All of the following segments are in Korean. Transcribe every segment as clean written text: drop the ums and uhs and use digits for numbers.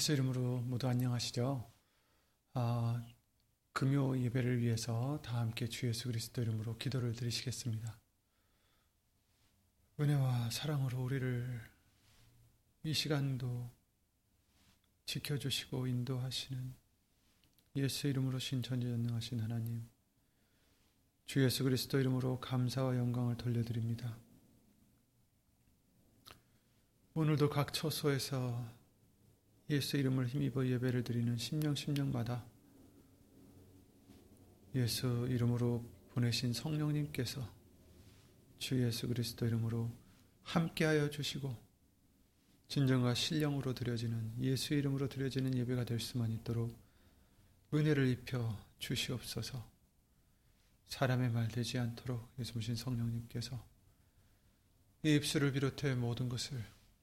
예수 이름으로 모두 안녕하시죠. 금요 예배를 위해서 다 함께 주 예수 그리스도 이름으로 기도를 드리시겠습니다. 은혜와 사랑으로 우리를 이 시간도 지켜주시고 인도하시는 예수 이름으로 신천지전능하신 하나님, 주 예수 그리스도 이름으로 감사와 영광을 돌려드립니다. 오늘도 각 처소에서 예수 이름을 힘입어 예배를 드리는 심령마다 예수 이름으로 보내신 성령님께서 주 예수 그리스도 이름으로 함께하여 주시고 진정과 신령으로 드려지는 예수 이름으로 드려지는 예배가 될 수만 있도록 은혜를 입혀 주시옵소서. 사람의 말 되지 않도록 예수님 성령님께서 이 입술을 비롯해 모든 것을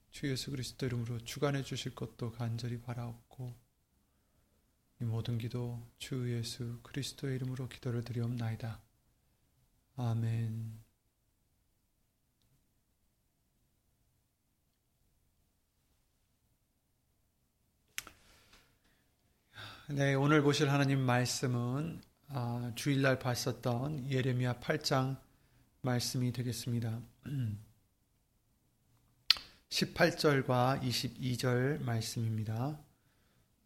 주 예수 그리스도 이름으로 주관해 주실 것도 간절히 바라옵고, 이 모든 기도 주 예수 그리스도의 이름으로 기도를 드리옵나이다. 아멘. 네, 오늘 보실 하나님 말씀은 주일날 봤었던 예레미야 8장 말씀이 되겠습니다. 18절과 22절 말씀입니다.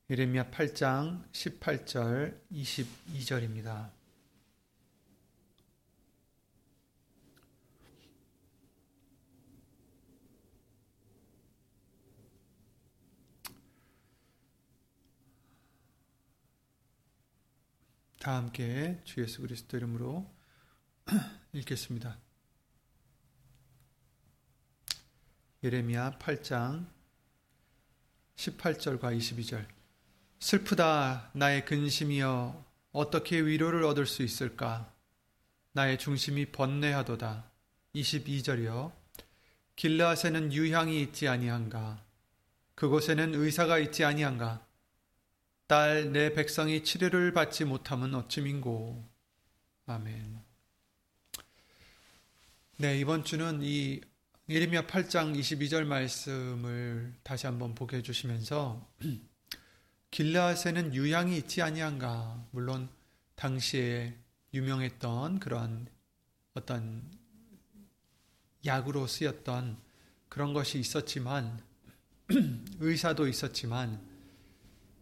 예레미야 8장 18절 22절입니다. 다 함께 주 예수 그리스도 이름으로 읽겠습니다. 예레미야 8장 18절과 22절. 슬프다 나의 근심이여, 어떻게 위로를 얻을 수 있을까? 나의 중심이 번뇌하도다. 22절이여 길르앗에는 유향이 있지 아니한가? 그곳에는 의사가 있지 아니한가? 딸 내 백성이 치료를 받지 못함은 어찌민고. 아멘. 네, 이번 주는 이 예레미야 8장 22절 말씀을 다시 한번 보게 해주시면서 길르앗에는 유향이 있지 아니한가, 물론 당시에 유명했던 그러한 어떤 약으로 쓰였던 그런 것이 있었지만 의사도 있었지만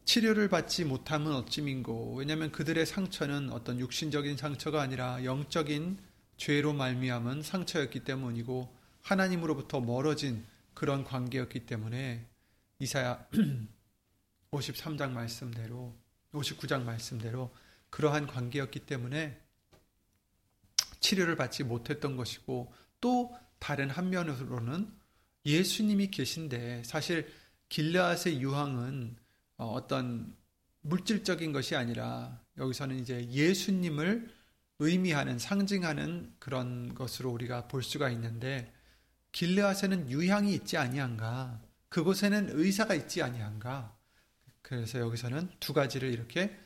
치료를 받지 못함은 어찌민고. 왜냐하면 그들의 상처는 어떤 육신적인 상처가 아니라 영적인 죄로 말미암은 상처였기 때문이고 하나님으로부터 멀어진 그런 관계였기 때문에 이사야 53장 말씀대로 59장 말씀대로 그러한 관계였기 때문에 치료를 받지 못했던 것이고, 또 다른 한면으로는 예수님이 계신데 사실 길르앗의 유황은 어떤 물질적인 것이 아니라 여기서는 이제 예수님을 의미하는 상징하는 그런 것으로 우리가 볼 수가 있는데, 길르앗에는 유향이 있지 아니한가? 그곳에는 의사가 있지 아니한가? 그래서 여기서는 두 가지를 이렇게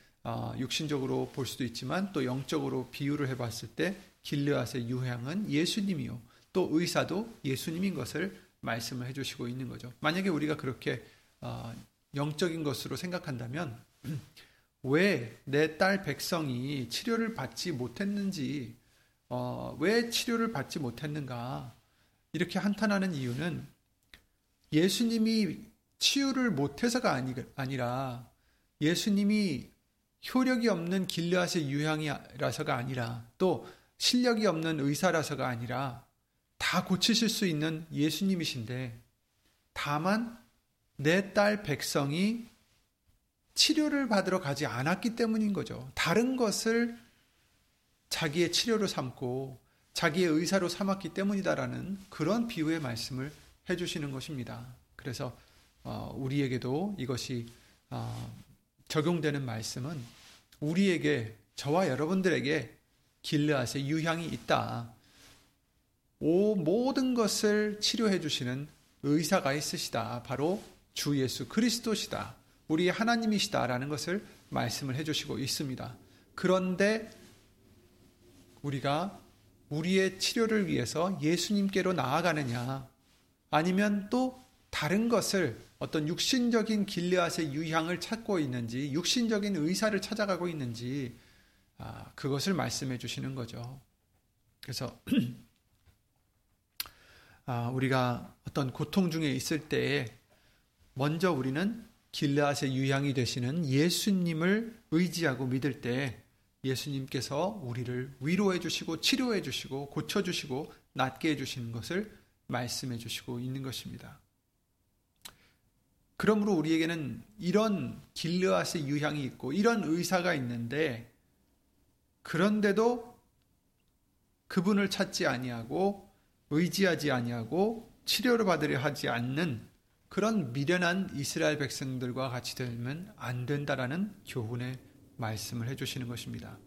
육신적으로 볼 수도 있지만 또 영적으로 비유를 해봤을 때 길르앗의 유향은 예수님이요, 또 의사도 예수님인 것을 말씀을 해주시고 있는 거죠. 만약에 우리가 그렇게 영적인 것으로 생각한다면 왜 내 딸 백성이 치료를 받지 못했는지, 왜 치료를 받지 못했는가 이렇게 한탄하는 이유는 예수님이 치유를 못해서가 아니라 예수님이 효력이 없는 길르앗의 유향이라서가 아니라 또 실력이 없는 의사라서가 아니라 다 고치실 수 있는 예수님이신데, 다만 내 딸 백성이 치료를 받으러 가지 않았기 때문인 거죠. 다른 것을 자기의 치료로 삼고 자기의 의사로 삼았기 때문이다라는 그런 비유의 말씀을 해주시는 것입니다. 그래서 우리에게도 이것이 적용되는 말씀은 우리에게, 저와 여러분들에게 길르앗의 유향이 있다, 모든 것을 치료해 주시는 의사가 있으시다, 바로 주 예수 그리스도시다, 우리 하나님이시다라는 것을 말씀을 해주시고 있습니다. 그런데 우리가 우리의 치료를 위해서 예수님께로 나아가느냐, 아니면 또 다른 것을 어떤 육신적인 길르앗의 유향을 찾고 있는지, 육신적인 의사를 찾아가고 있는지, 그것을 말씀해 주시는 거죠. 그래서 우리가 어떤 고통 중에 있을 때에 먼저 우리는 길르앗의 유향이 되시는 예수님을 의지하고 믿을 때 예수님께서 우리를 위로해 주시고 치료해 주시고 고쳐 주시고 낫게 해 주시는 것을 말씀해 주시고 있는 것입니다. 그러므로 우리에게는 이런 길르앗의 유향이 있고 이런 의사가 있는데 그런데도 그분을 찾지 아니하고 의지하지 아니하고 치료를 받으려 하지 않는 그런 미련한 이스라엘 백성들과 같이 되면 안 된다라는 교훈의 말씀을 해주시는 것입니다.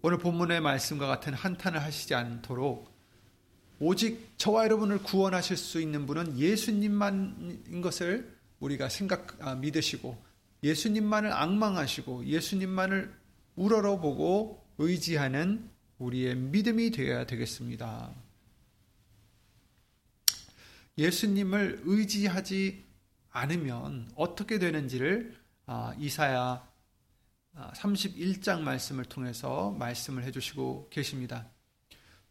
오늘 본문의 말씀과 같은 한탄을 하시지 않도록 오직 저와 여러분을 구원하실 수 있는 분은 예수님만인 것을 우리가 믿으시고 예수님만을 앙망하시고 예수님만을 우러러보고 의지하는 우리의 믿음이 되어야 되겠습니다. 예수님을 의지하지 않으면 어떻게 되는지를 이사야 31장 말씀을 통해서 말씀을 해주시고 계십니다.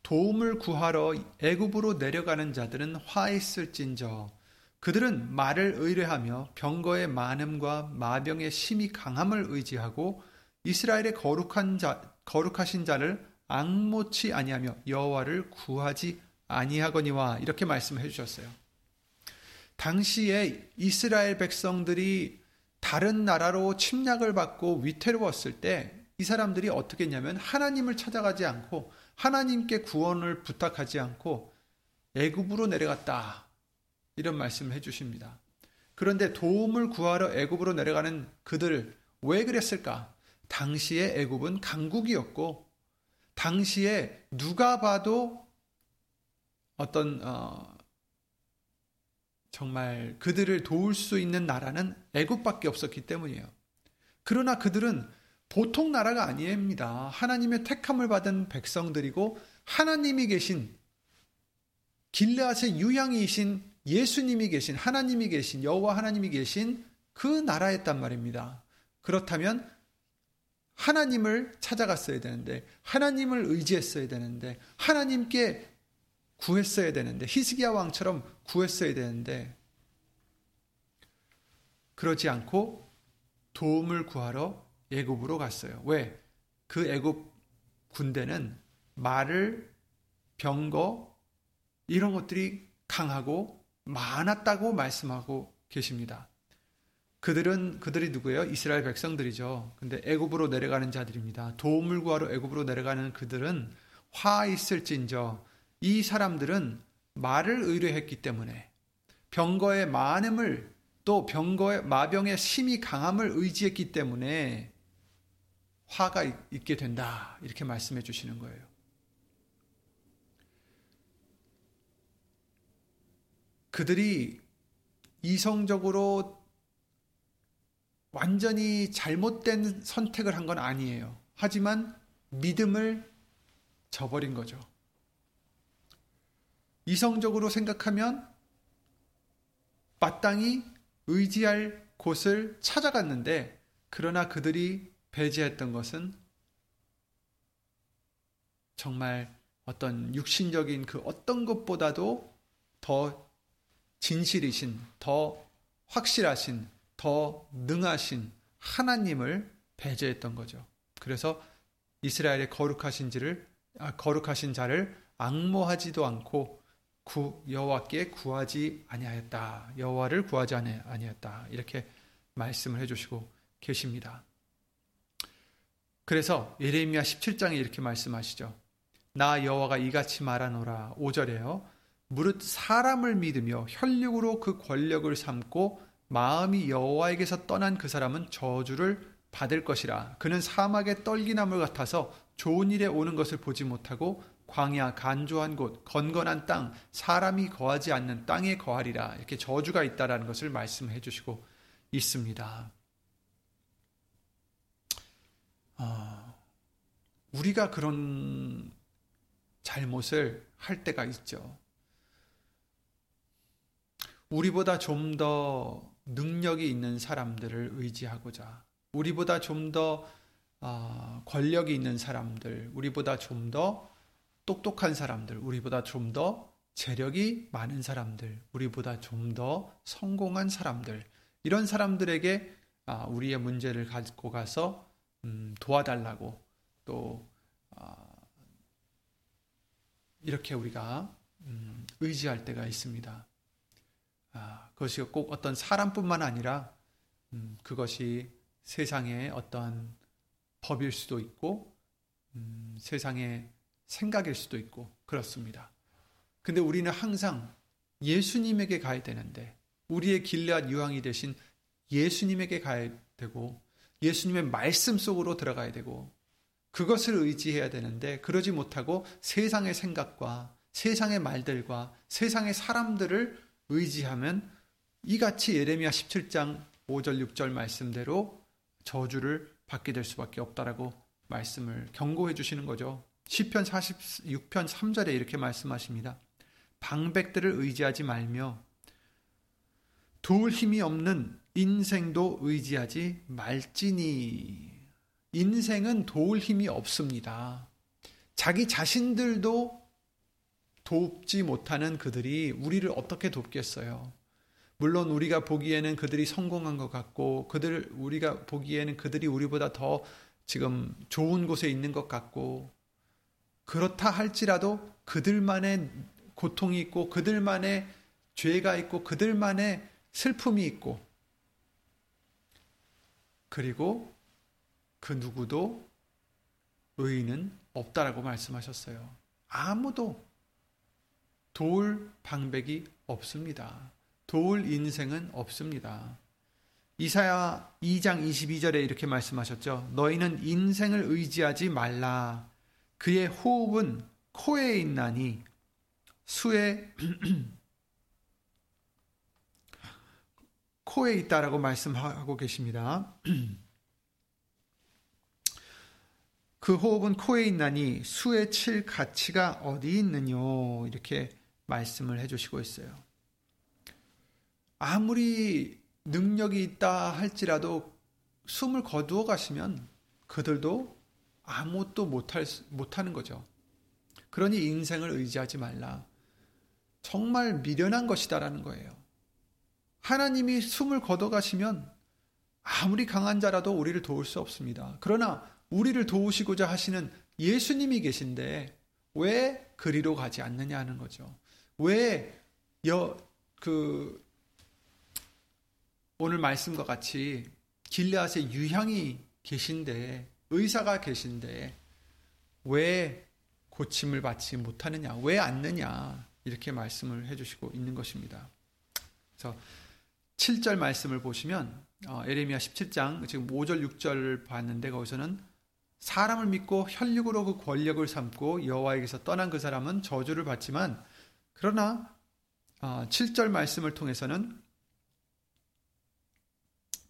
도움을 구하러 애굽으로 내려가는 자들은 화있을진저 그들은 말을 의뢰하며 병거의 많음과 마병의 심히 강함을 의지하고 이스라엘의 거룩하신 자를 앙모치 아니하며 여호와를 구하지 아니하거니와 이렇게 말씀해 주셨어요. 당시에 이스라엘 백성들이 다른 나라로 침략을 받고 위태로웠을 때 이 사람들이 어떻게 했냐면 하나님을 찾아가지 않고 하나님께 구원을 부탁하지 않고 애굽으로 내려갔다. 이런 말씀을 해주십니다. 그런데 도움을 구하러 애굽으로 내려가는 그들 왜 그랬을까? 당시에 애굽은 강국이었고 당시에 누가 봐도 어떤 정말 그들을 도울 수 있는 나라는 애굽밖에 없었기 때문이에요. 그러나 그들은 보통 나라가 아닙니다. 하나님의 택함을 받은 백성들이고 하나님이 계신 길르앗의 유향이신 예수님이 계신 하나님이 계신 여호와 하나님이 계신 그 나라였단 말입니다. 그렇다면 하나님을 찾아갔어야 되는데 하나님을 의지했어야 되는데 하나님께 구했어야 되는데 히스기야 왕처럼 구했어야 되는데 그러지 않고 도움을 구하러 애굽으로 갔어요. 왜? 그 애굽 군대는 말을 병거 이런 것들이 강하고 많았다고 말씀하고 계십니다. 그들이 누구예요? 이스라엘 백성들이죠. 근데 애굽으로 내려가는 자들입니다. 도움을 구하러 애굽으로 내려가는 그들은 화 있을진저 이 사람들은 말을 의뢰했기 때문에 병거의 많음을 또 마병의 심히 강함을 의지했기 때문에 화가 있게 된다. 이렇게 말씀해 주시는 거예요. 그들이 이성적으로 완전히 잘못된 선택을 한 건 아니에요. 하지만 믿음을 저버린 거죠. 이성적으로 생각하면 마땅히 의지할 곳을 찾아갔는데 그러나 그들이 배제했던 것은 정말 어떤 육신적인 그 어떤 것보다도 더 진실이신, 더 확실하신, 더 능하신 하나님을 배제했던 거죠. 그래서 이스라엘의 거룩하신 자를 앙모하지도 않고 여호와께 구하지 아니하였다. 여호와를 구하지 아니하였다. 이렇게 말씀을 해주시고 계십니다. 그래서 예레미야 17장에 이렇게 말씀하시죠. 나 여호와가 이같이 말하노라. 5절에요. 무릇 사람을 믿으며 혈육으로 그 권력을 삼고 마음이 여호와에게서 떠난 그 사람은 저주를 받을 것이라. 그는 사막의 떨기나물 같아서 좋은 일에 오는 것을 보지 못하고 광야, 간조한 곳, 건건한 땅, 사람이 거하지 않는 땅에 거하리라. 이렇게 저주가 있다라는 것을 말씀해 주시고 있습니다. 우리가 그런 잘못을 할 때가 있죠. 우리보다 좀 더 능력이 있는 사람들을 의지하고자, 우리보다 좀 더 권력이 있는 사람들, 우리보다 좀 더 똑똑한 사람들, 우리보다 좀 더 재력이 많은 사람들, 우리보다 좀 더 성공한 사람들, 이런 사람들에게 우리의 문제를 갖고 가서 도와달라고, 또 이렇게 우리가 의지할 때가 있습니다. 그것이 꼭 어떤 사람뿐만 아니라 그것이 세상의 어떤 법일 수도 있고 세상의 생각일 수도 있고 그렇습니다. 근데 우리는 항상 예수님에게 가야 되는데, 우리의 길앗 유황이 되신 예수님에게 가야 되고, 예수님의 말씀 속으로 들어가야 되고, 그것을 의지해야 되는데, 그러지 못하고 세상의 생각과 세상의 말들과 세상의 사람들을 의지하면 이같이 예레미야 17장 5절 6절 말씀대로 저주를 받게 될 수밖에 없다라고 말씀을 경고해 주시는 거죠. 시편 46편 3절에 이렇게 말씀하십니다. 방백들을 의지하지 말며 도울 힘이 없는 인생도 의지하지 말지니. 인생은 도울 힘이 없습니다. 자기 자신들도 돕지 못하는 그들이 우리를 어떻게 돕겠어요? 물론 우리가 보기에는 그들이 성공한 것 같고, 우리가 보기에는 그들이 우리보다 더 지금 좋은 곳에 있는 것 같고, 그렇다 할지라도 그들만의 고통이 있고, 그들만의 죄가 있고, 그들만의 슬픔이 있고, 그리고 그 누구도 의인은 없다라고 말씀하셨어요. 아무도 도울 방백이 없습니다. 도울 인생은 없습니다. 이사야 2장 22절에 이렇게 말씀하셨죠. 너희는 인생을 의지하지 말라. 그의 호흡은 코에 있나니 수의 코에 있다라고 말씀하고 계십니다. 그 호흡은 코에 있나니 수에 칠 가치가 어디 있느뇨, 이렇게 말씀을 해주시고 있어요. 아무리 능력이 있다 할지라도 숨을 거두어 가시면 그들도 아무것도 못하는 거죠. 그러니 인생을 의지하지 말라. 정말 미련한 것이다라는 거예요. 하나님이 숨을 거두어 가시면 아무리 강한 자라도 우리를 도울 수 없습니다. 그러나 우리를 도우시고자 하시는 예수님이 계신데 왜 그리로 가지 않느냐 하는 거죠. 왜 오늘 말씀과 같이 길앗의 유향이 계신데, 의사가 계신데 왜 고침을 받지 못하느냐, 왜 안느냐, 이렇게 말씀을 해주시고 있는 것입니다. 그래서 7절 말씀을 보시면 예레미야 17장 지금 5절 6절을 봤는데, 거기서는 사람을 믿고 혈육으로 그 권력을 삼고 여호와에게서 떠난 그 사람은 저주를 받지만, 그러나 7절 말씀을 통해서는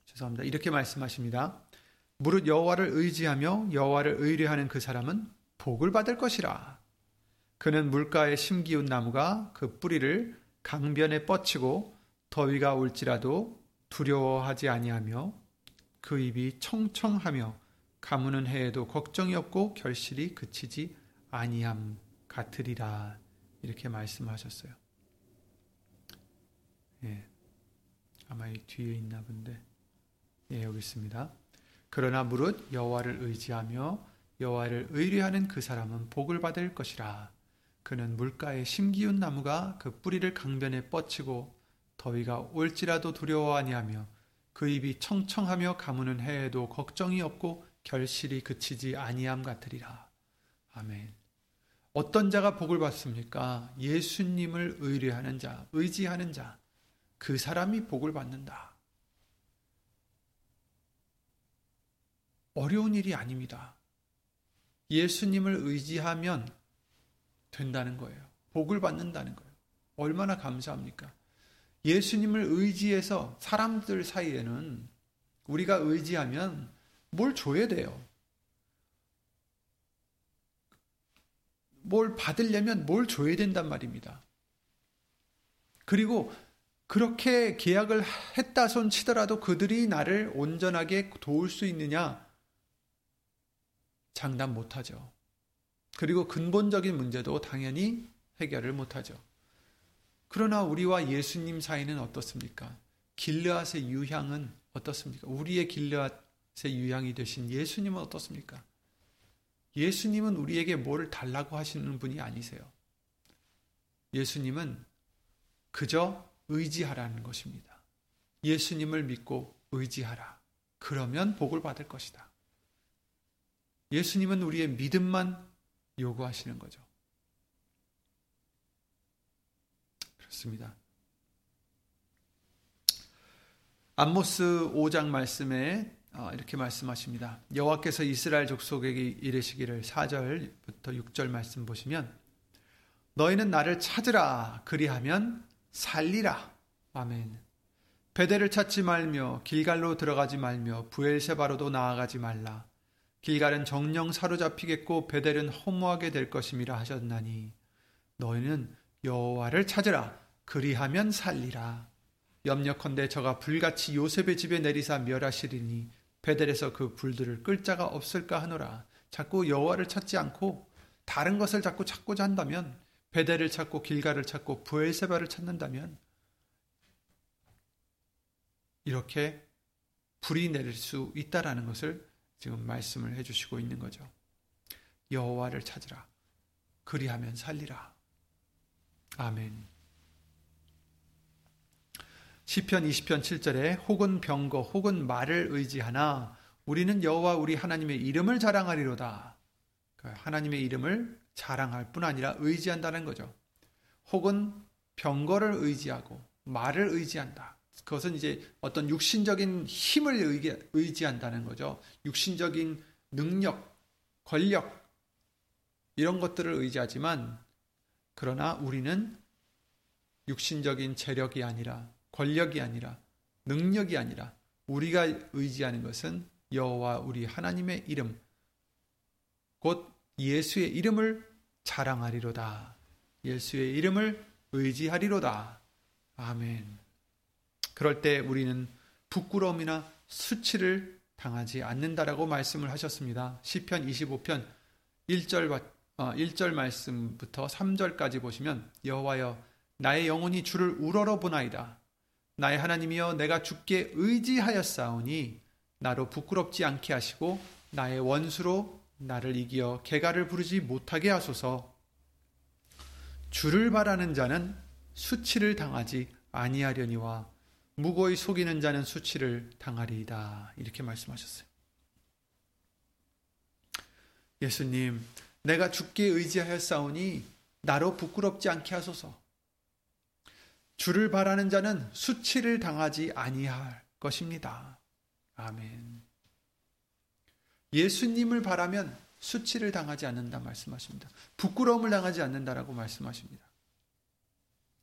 죄송합니다. 이렇게 말씀하십니다. 무릇 여호와를 의지하며 여호와를 의뢰하는 그 사람은 복을 받을 것이라. 그는 물가에 심기운 나무가 그 뿌리를 강변에 뻗치고 더위가 올지라도 두려워하지 아니하며 그 입이 청청하며 가무는 해에도 걱정이 없고 결실이 그치지 아니함 같으리라, 이렇게 말씀하셨어요. 예, 아마 이 뒤에 있나 본데, 예, 여기 있습니다. 그러나 무릇 여호와를 의지하며 여호와를 의뢰하는 그 사람은 복을 받을 것이라. 그는 물가에 심기운 나무가 그 뿌리를 강변에 뻗치고 더위가 올지라도 두려워 아니하며 그 입이 청청하며 가무는 해에도 걱정이 없고 결실이 그치지 아니함 같으리라. 아멘. 어떤 자가 복을 받습니까? 예수님을 의뢰하는 자, 의지하는 자, 그 사람이 복을 받는다. 어려운 일이 아닙니다. 예수님을 의지하면 된다는 거예요. 복을 받는다는 거예요. 얼마나 감사합니까? 예수님을 의지해서 사람들 사이에는 우리가 의지하면 뭘 줘야 돼요? 뭘 받으려면 뭘 줘야 된단 말입니다. 그리고 그렇게 계약을 했다 손 치더라도 그들이 나를 온전하게 도울 수 있느냐? 장담 못하죠. 그리고 근본적인 문제도 당연히 해결을 못하죠. 그러나 우리와 예수님 사이는 어떻습니까? 길르앗의 유향은 어떻습니까? 우리의 길르앗의 유향이 되신 예수님은 어떻습니까? 예수님은 우리에게 뭘 달라고 하시는 분이 아니세요. 예수님은 그저 의지하라는 것입니다. 예수님을 믿고 의지하라. 그러면 복을 받을 것이다. 예수님은 우리의 믿음만 요구하시는 거죠. 그렇습니다. 암모스 5장 말씀에 이렇게 말씀하십니다. 여호와께서 이스라엘 족속에게 이르시기를 4절부터 6절 말씀 보시면 너희는 나를 찾으라 그리하면 살리라. 아멘. 베델을 찾지 말며 길갈로 들어가지 말며 브엘세바로도 나아가지 말라. 길갈은 정령 사로잡히겠고 베델은 허무하게 될 것임이라 하셨나니 너희는 여호와를 찾으라 그리하면 살리라. 염려컨대 저가 불같이 요셉의 집에 내리사 멸하시리니 베델에서 그 불들을 끌 자가 없을까 하노라. 자꾸 여호와를 찾지 않고 다른 것을 자꾸 찾고자 한다면, 베델을 찾고 길갈을 찾고 브엘세바를 찾는다면 이렇게 불이 내릴 수 있다라는 것을 지금 말씀을 해주시고 있는 거죠. 여호와를 찾으라. 그리하면 살리라. 아멘. 시편 20편 7절에 혹은 병거 혹은 말을 의지하나 우리는 여호와 우리 하나님의 이름을 자랑하리로다. 하나님의 이름을 자랑할 뿐 아니라 의지한다는 거죠. 혹은 병거를 의지하고 말을 의지한다. 그것은 이제 어떤 육신적인 힘을 의지한다는 거죠. 육신적인 능력, 권력 이런 것들을 의지하지만 그러나 우리는 육신적인 재력이 아니라 권력이 아니라 능력이 아니라 우리가 의지하는 것은 여호와 우리 하나님의 이름 곧 예수의 이름을 자랑하리로다. 예수의 이름을 의지하리로다. 아멘. 그럴 때 우리는 부끄러움이나 수치를 당하지 않는다라고 말씀을 하셨습니다. 시편 25편 1절 말씀부터 3절까지 보시면 여호와여 나의 영혼이 주를 우러러보나이다. 나의 하나님이여 내가 주께 의지하였사오니 나로 부끄럽지 않게 하시고 나의 원수로 나를 이기어 개가를 부르지 못하게 하소서. 주를 바라는 자는 수치를 당하지 아니하려니와 무고히 속이는 자는 수치를 당하리이다. 이렇게 말씀하셨어요. 예수님, 내가 주께 의지하였사오니 나로 부끄럽지 않게 하소서. 주를 바라는 자는 수치를 당하지 아니할 것입니다. 아멘. 예수님을 바라면 수치를 당하지 않는다 말씀하십니다. 부끄러움을 당하지 않는다라고 말씀하십니다.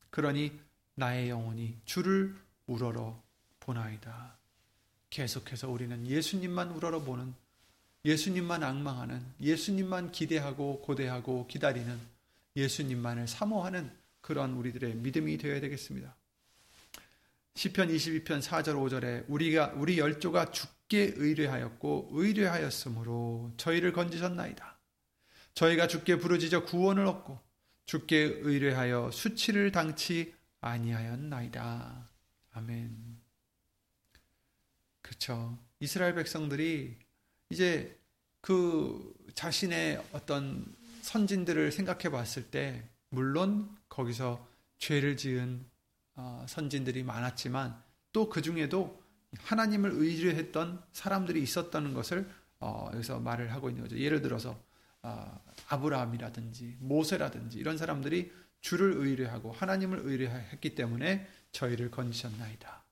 그러니 나의 영혼이 주를 우러러 보나이다. 계속해서 우리는 예수님만 우러러 보는, 예수님만 앙망하는, 예수님만 기대하고 고대하고 기다리는, 예수님만을 사모하는 그런 우리들의 믿음이 되어야 되겠습니다. 시편 22편 4절 5절에 우리 열조가 주께 의뢰하였고 의뢰하였으므로 저희를 건지셨나이다. 저희가 주께 부르짖어 구원을 얻고 주께 의뢰하여 수치를 당치 아니하였나이다. 아멘. 그렇죠. 이스라엘 백성들이 이제 그 자신의 어떤 선진들을 생각해 봤을 때 물론 거기서 죄를 지은 선진들이 많았지만 또 그 중에도 하나님을 의뢰했던 사람들이 있었다는 것을 여기서 말을 하고 있는 거죠. 예를 들어서 아브라함이라든지 모세라든지 이런 사람들이 주를 의뢰하고 하나님을 의뢰했기 때문에 저희를 건지셨나이다.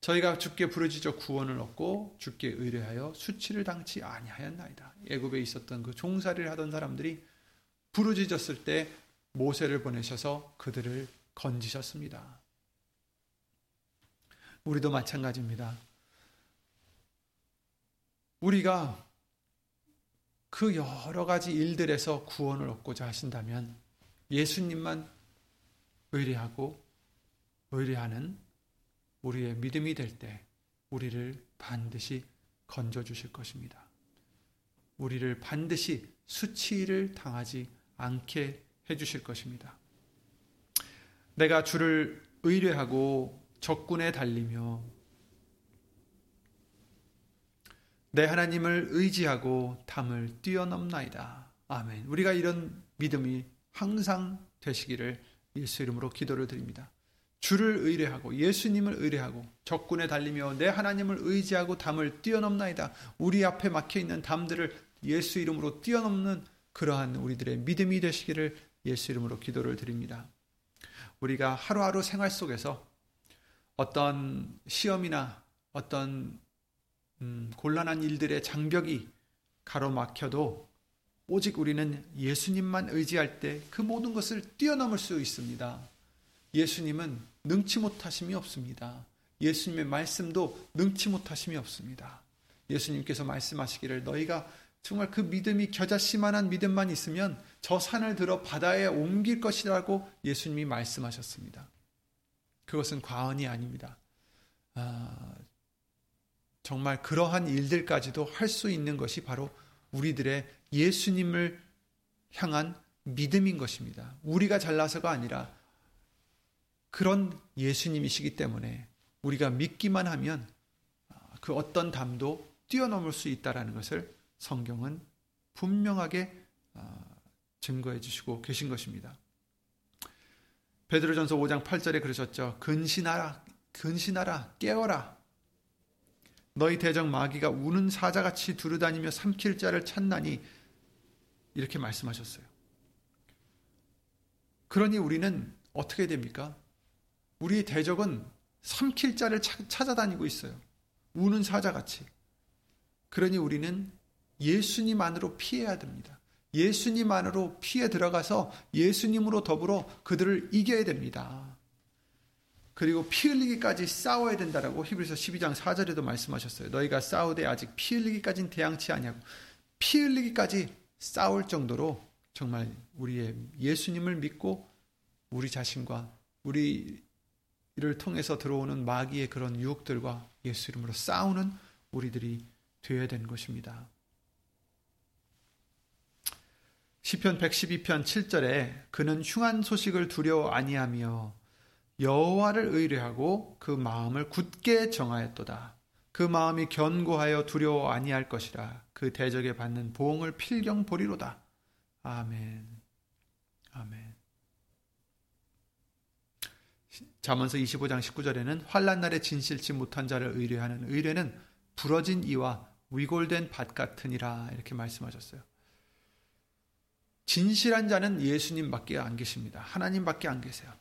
저희가 주께 부르짖어 구원을 얻고 주께 의뢰하여 수치를 당치 아니하였나이다. 애굽에 있었던 그 종살이를 하던 사람들이 부르짖었을 때 모세를 보내셔서 그들을 건지셨습니다. 우리도 마찬가지입니다. 우리가 그 여러 가지 일들에서 구원을 얻고자 하신다면 예수님만 의뢰하고 의뢰하는 우리의 믿음이 될 때 우리를 반드시 건져주실 것입니다. 우리를 반드시 수치를 당하지 않게 해주실 것입니다. 내가 주를 의뢰하고 적군에 달리며 내 하나님을 의지하고 담을 뛰어넘나이다. 아멘. 우리가 이런 믿음이 항상 되시기를 예수 이름으로 기도를 드립니다. 주를 의뢰하고 예수님을 의뢰하고 적군에 달리며 내 하나님을 의지하고 담을 뛰어넘나이다. 우리 앞에 막혀있는 담들을 예수 이름으로 뛰어넘는 그러한 우리들의 믿음이 되시기를 예수 이름으로 기도를 드립니다. 우리가 하루하루 생활 속에서 어떤 시험이나 어떤 곤란한 일들의 장벽이 가로막혀도 오직 우리는 예수님만 의지할 때 그 모든 것을 뛰어넘을 수 있습니다. 예수님은 능치 못하심이 없습니다. 예수님의 말씀도 능치 못하심이 없습니다. 예수님께서 말씀하시기를 너희가 정말 그 믿음이 겨자씨만한 믿음만 있으면 저 산을 들어 바다에 옮길 것이라고 예수님이 말씀하셨습니다. 그것은 과언이 아닙니다. 정말 그러한 일들까지도 할 수 있는 것이 바로 우리들의 예수님을 향한 믿음인 것입니다. 우리가 잘나서가 아니라 그런 예수님이시기 때문에 우리가 믿기만 하면 그 어떤 담도 뛰어넘을 수 있다는 것을 성경은 분명하게 증거해 주시고 계신 것입니다. 베드로전서 5장 8절에 그러셨죠. 근신하라 깨어라. 너희 대적 마귀가 우는 사자같이 두루다니며 삼킬 자를 찾나니, 이렇게 말씀하셨어요. 그러니 우리는 어떻게 됩니까? 우리의 대적은 삼킬 자를 찾아다니고 있어요. 우는 사자같이. 그러니 우리는 예수님 안으로 피해야 됩니다. 예수님 안으로 피해 들어가서 예수님으로 더불어 그들을 이겨야 됩니다. 그리고 피 흘리기까지 싸워야 된다라고 히브리서 12장 4절에도 말씀하셨어요. 너희가 싸우되 아직 피 흘리기까지는 대항치 아니하고, 피 흘리기까지 싸울 정도로 정말 우리의 예수님을 믿고 우리 자신과 우리를 통해서 들어오는 마귀의 그런 유혹들과 예수 이름으로 싸우는 우리들이 되어야 된 것입니다. 시편 112편 7절에 그는 흉한 소식을 두려워 아니하며 여호와를 의뢰하고 그 마음을 굳게 정하였도다. 그 마음이 견고하여 두려워 아니할 것이라. 그 대적에 받는 보응을 필경 보리로다. 아멘. 아멘. 잠언서 25장 19절에는 환난 날에 진실치 못한 자를 의뢰하는 의뢰는 부러진 이와 위골된 밭 같으니라, 이렇게 말씀하셨어요. 진실한 자는 예수님밖에 안 계십니다. 하나님밖에 안 계세요.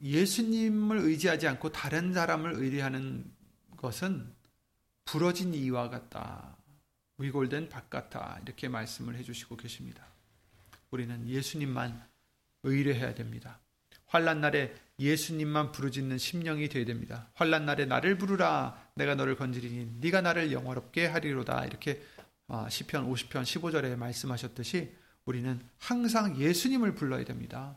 예수님을 의지하지 않고 다른 사람을 의뢰하는 것은 부러진 이와 같다. 위골된 밭 같다. 이렇게 말씀을 해주시고 계십니다. 우리는 예수님만 의뢰해야 됩니다. 환난 날에 예수님만 부르짖는 심령이 되어야 됩니다. 환난 날에 나를 부르라. 내가 너를 건지리니 네가 나를 영화롭게 하리로다. 이렇게 시편 50편 15절에 말씀하셨듯이 우리는 항상 예수님을 불러야 됩니다.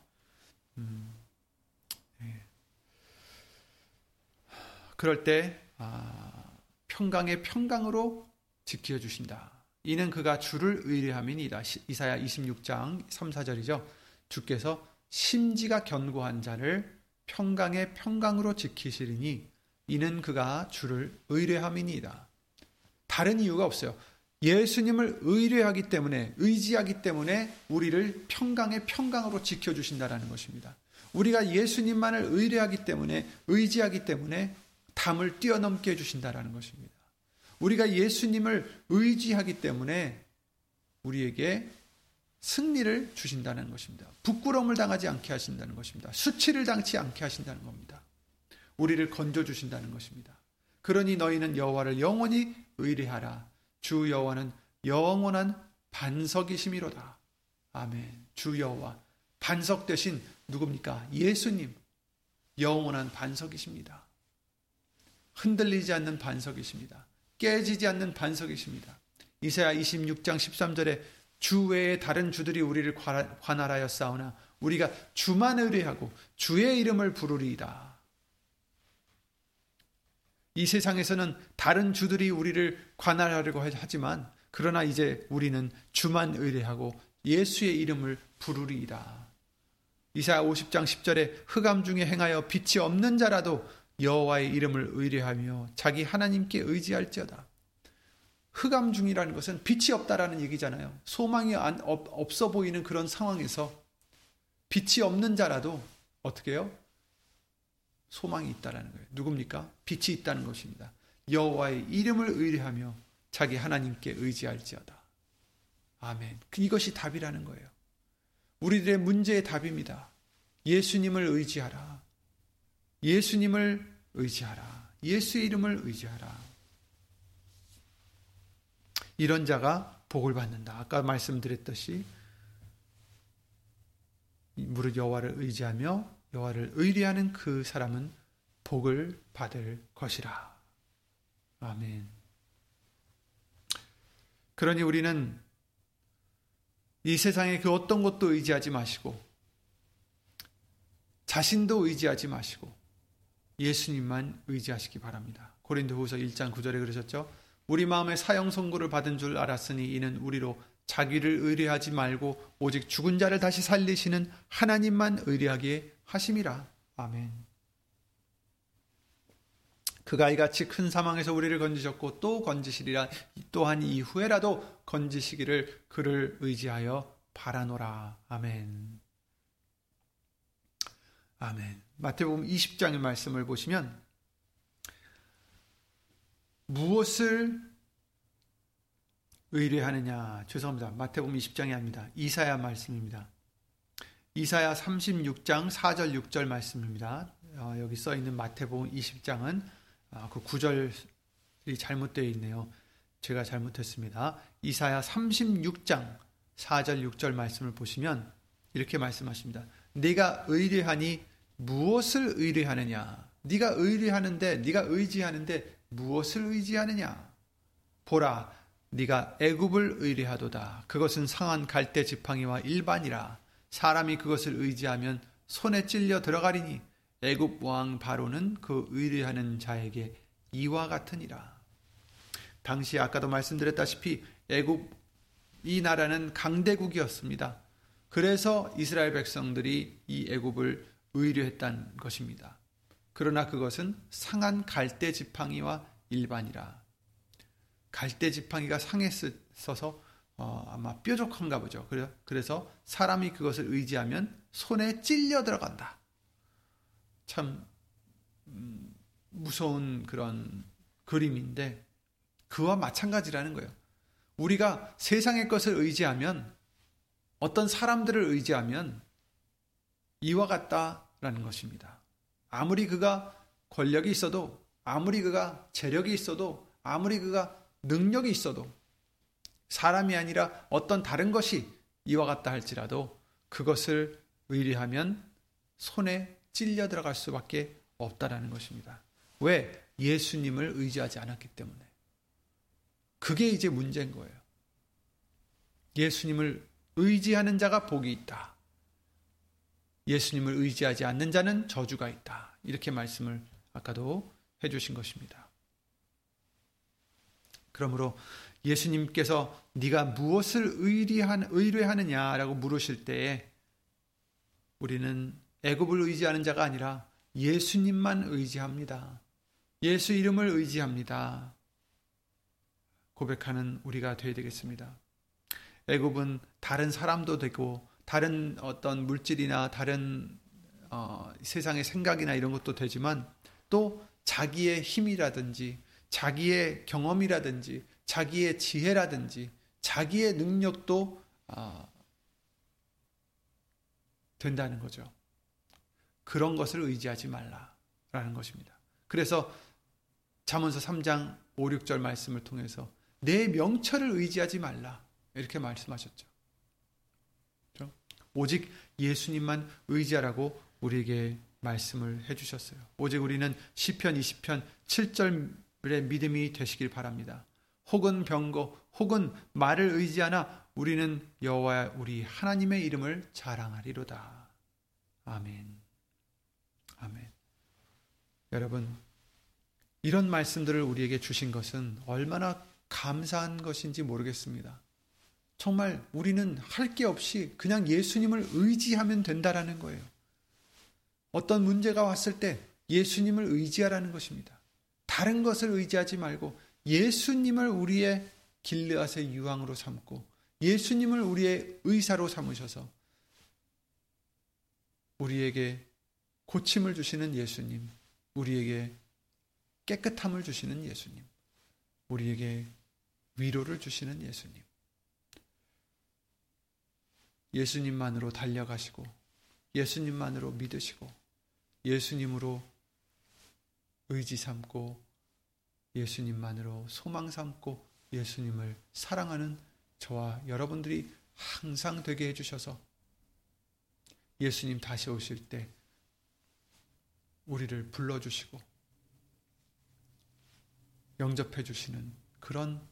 그럴 때 평강의 평강으로 지켜주신다. 이는 그가 주를 의뢰함이니이다. 이사야 26장 3, 4절이죠. 주께서 심지가 견고한 자를 평강의 평강으로 지키시리니 이는 그가 주를 의뢰함이니이다. 다른 이유가 없어요. 예수님을 의뢰하기 때문에, 의지하기 때문에 우리를 평강의 평강으로 지켜주신다라는 것입니다. 우리가 예수님만을 의뢰하기 때문에, 의지하기 때문에 담을 뛰어넘게 해주신다라는 것입니다. 우리가 예수님을 의지하기 때문에 우리에게 승리를 주신다는 것입니다. 부끄러움을 당하지 않게 하신다는 것입니다. 수치를 당치 않게 하신다는 겁니다. 우리를 건져주신다는 것입니다. 그러니 너희는 여호와를 영원히 의뢰하라. 주 여호와는 영원한 반석이심이로다. 아멘. 주 여호와, 반석 대신 누굽니까? 예수님, 영원한 반석이십니다. 흔들리지 않는 반석이십니다. 깨지지 않는 반석이십니다. 이사야 26장 13절에 주 외에 다른 주들이 우리를 관할하여 싸우나 우리가 주만 의뢰하고 주의 이름을 부르리이다. 이 세상에서는 다른 주들이 우리를 관할하려고 하지만 그러나 이제 우리는 주만 의뢰하고 예수의 이름을 부르리이다. 이사야 50장 10절에 흑암 중에 행하여 빛이 없는 자라도 여호와의 이름을 의뢰하며 자기 하나님께 의지할지어다. 흑암 중이라는 것은 빛이 없다라는 얘기잖아요. 소망이 없어 보이는 그런 상황에서 빛이 없는 자라도 어떻게 해요? 소망이 있다라는 거예요. 누굽니까? 빛이 있다는 것입니다. 여호와의 이름을 의뢰하며 자기 하나님께 의지할지어다. 아멘. 이것이 답이라는 거예요. 우리들의 문제의 답입니다. 예수님을 의지하라. 예수님을 의지하라. 예수의 이름을 의지하라. 이런 자가 복을 받는다. 아까 말씀드렸듯이 무릇 여호와를 의지하며 여호와를 의뢰하는 그 사람은 복을 받을 것이라. 아멘. 그러니 우리는 이 세상의 그 어떤 것도 의지하지 마시고 자신도 의지하지 마시고 예수님만 의지하시기 바랍니다. 고린도후서 1장 9절에 그러셨죠. 우리 마음에 사형 선고를 받은 줄 알았으니 이는 우리로 자기를 의뢰하지 말고 오직 죽은 자를 다시 살리시는 하나님만 의뢰하게 하심이라. 아멘. 그가 이같이 큰 사망에서 우리를 건지셨고 또 건지시리라. 또한 이후에라도 건지시기를 그를 의지하여 바라노라. 아멘. 아멘. 마태복음 20장의 말씀을 보시면 무엇을 의뢰하느냐? 죄송합니다. 마태복음 20장이 아닙니다. 이사야 말씀입니다. 이사야 36장 4절 6절 말씀입니다. 여기 써 있는 마태복음 20장은 그 9절이 잘못되어 있네요. 제가 잘못했습니다. 이사야 36장 4절 6절 말씀을 보시면 이렇게 말씀하십니다. 네가 의뢰하니 무엇을 의뢰하느냐? 네가 의뢰하는데 네가 의지하는데 무엇을 의지하느냐? 보라, 네가 애굽을 의뢰하도다. 그것은 상한 갈대 지팡이와 일반이라. 사람이 그것을 의지하면 손에 찔려 들어가리니 애굽 왕 바로는 그 의뢰하는 자에게 이와 같으니라. 당시 아까도 말씀드렸다시피 애굽 이 나라는 강대국이었습니다. 그래서 이스라엘 백성들이 이 애굽을 의뢰했다는 것입니다. 그러나 그것은 상한 갈대 지팡이와 일반이라. 갈대 지팡이가 상했어서 아마 뾰족한가 보죠. 그래서 사람이 그것을 의지하면 손에 찔려 들어간다. 참 무서운 그런 그림인데 그와 마찬가지라는 거예요. 우리가 세상의 것을 의지하면 어떤 사람들을 의지하면 이와 같다라는 것입니다. 아무리 그가 권력이 있어도 아무리 그가 재력이 있어도 아무리 그가 능력이 있어도 사람이 아니라 어떤 다른 것이 이와 같다 할지라도 그것을 의뢰하면 손에 찔려 들어갈 수밖에 없다라는 것입니다. 왜? 예수님을 의지하지 않았기 때문에. 그게 이제 문제인 거예요. 예수님을 의지하는 자가 복이 있다. 예수님을 의지하지 않는 자는 저주가 있다. 이렇게 말씀을 아까도 해주신 것입니다. 그러므로 예수님께서 네가 무엇을 의뢰하느냐라고 물으실 때에 우리는 애굽을 의지하는 자가 아니라 예수님만 의지합니다. 예수 이름을 의지합니다. 고백하는 우리가 되어야 되겠습니다. 애굽은 다른 사람도 되고 다른 어떤 물질이나 다른 세상의 생각이나 이런 것도 되지만 또 자기의 힘이라든지 자기의 경험이라든지 자기의 지혜라든지 자기의 능력도 된다는 거죠. 그런 것을 의지하지 말라라는 것입니다. 그래서 잠언서 3장 5, 6절 말씀을 통해서 내 명철을 의지하지 말라 이렇게 말씀하셨죠. 오직 예수님만 의지하라고 우리에게 말씀을 해주셨어요. 오직 우리는 시편 20편 7절의 믿음이 되시길 바랍니다. 혹은 병거 혹은 말을 의지하나 우리는 여호와 우리 하나님의 이름을 자랑하리로다. 아멘. 아멘. 여러분, 이런 말씀들을 우리에게 주신 것은 얼마나 감사한 것인지 모르겠습니다. 정말 우리는 할 게 없이 그냥 예수님을 의지하면 된다라는 거예요. 어떤 문제가 왔을 때 예수님을 의지하라는 것입니다. 다른 것을 의지하지 말고 예수님을 우리의 길르앗의 유황으로 삼고 예수님을 우리의 의사로 삼으셔서 우리에게 고침을 주시는 예수님, 우리에게 깨끗함을 주시는 예수님, 우리에게 위로를 주시는 예수님, 예수님만으로 달려가시고 예수님만으로 믿으시고 예수님으로 의지 삼고 예수님만으로 소망 삼고 예수님을 사랑하는 저와 여러분들이 항상 되게 해주셔서 예수님 다시 오실 때 우리를 불러주시고 영접해 주시는 그런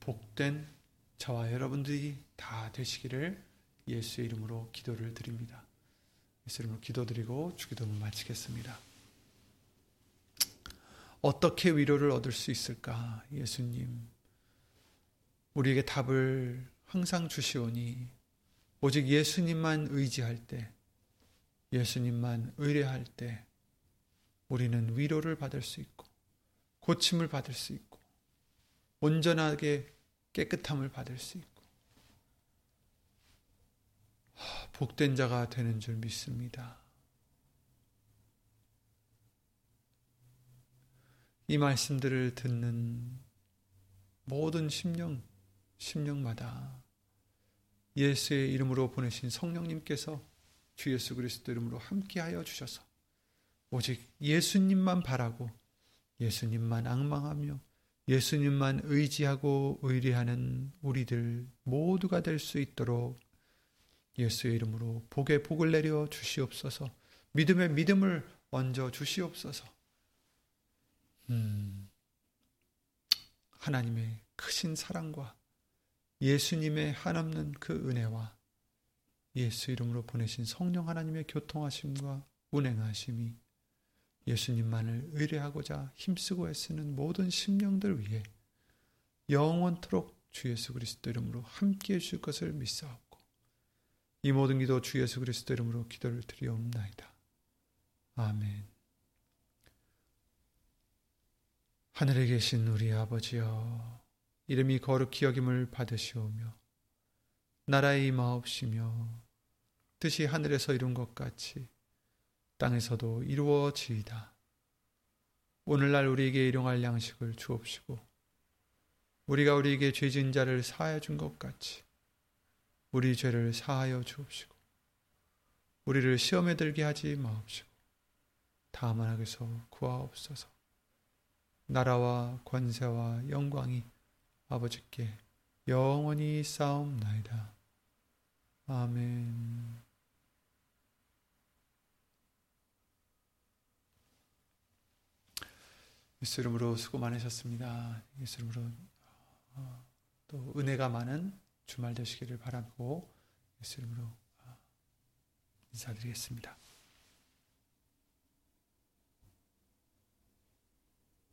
복된 저와 여러분들이 다 되시기를 예수의 이름으로 기도를 드립니다. 예수의 이름으로 기도드리고 주기도문 마치겠습니다. 어떻게 위로를 얻을 수 있을까? 예수님, 우리에게 답을 항상 주시오니 오직 예수님만 의지할 때, 예수님만 의뢰할 때 우리는 위로를 받을 수 있고 고침을 받을 수 있고 온전하게 깨끗함을 받을 수 있고 복된 자가 되는 줄 믿습니다. 이 말씀들을 듣는 모든 심령마다 예수의 이름으로 보내신 성령님께서 주 예수 그리스도 이름으로 함께하여 주셔서 오직 예수님만 바라고 예수님만 앙망하며 예수님만 의지하고 의뢰하는 우리들 모두가 될 수 있도록 예수의 이름으로 복에 복을 내려 주시옵소서. 믿음에 믿음을 얹어 주시옵소서. 하나님의 크신 사랑과 예수님의 한없는 그 은혜와 예수 이름으로 보내신 성령 하나님의 교통하심과 운행하심이 예수님만을 의뢰하고자 힘쓰고 애쓰는 모든 심령들 위해 영원토록 주 예수 그리스도 이름으로 함께해 주실 것을 믿사옵고 이 모든 기도 주 예수 그리스도 이름으로 기도를 드리옵나이다. 아멘. 하늘에 계신 우리 아버지여, 이름이 거룩히 여김을 받으시오며 나라의 임하옵시며 뜻이 하늘에서 이룬 것 같이 땅에서도 이루어지이다. 오늘날 우리에게 일용할 양식을 주옵시고 우리가 우리에게 죄진 자를 사하여 준 것 같이 우리 죄를 사하여 주옵시고 우리를 시험에 들게 하지 마옵시고 다만 악에서 구하옵소서. 나라와 권세와 영광이 아버지께 영원히 쌓옵나이다. 아멘. 예수 이름으로 수고 많으셨습니다. 예수 이름으로 또 은혜가 많은 주말 되시기를 바라고 예수 이름으로 인사드리겠습니다.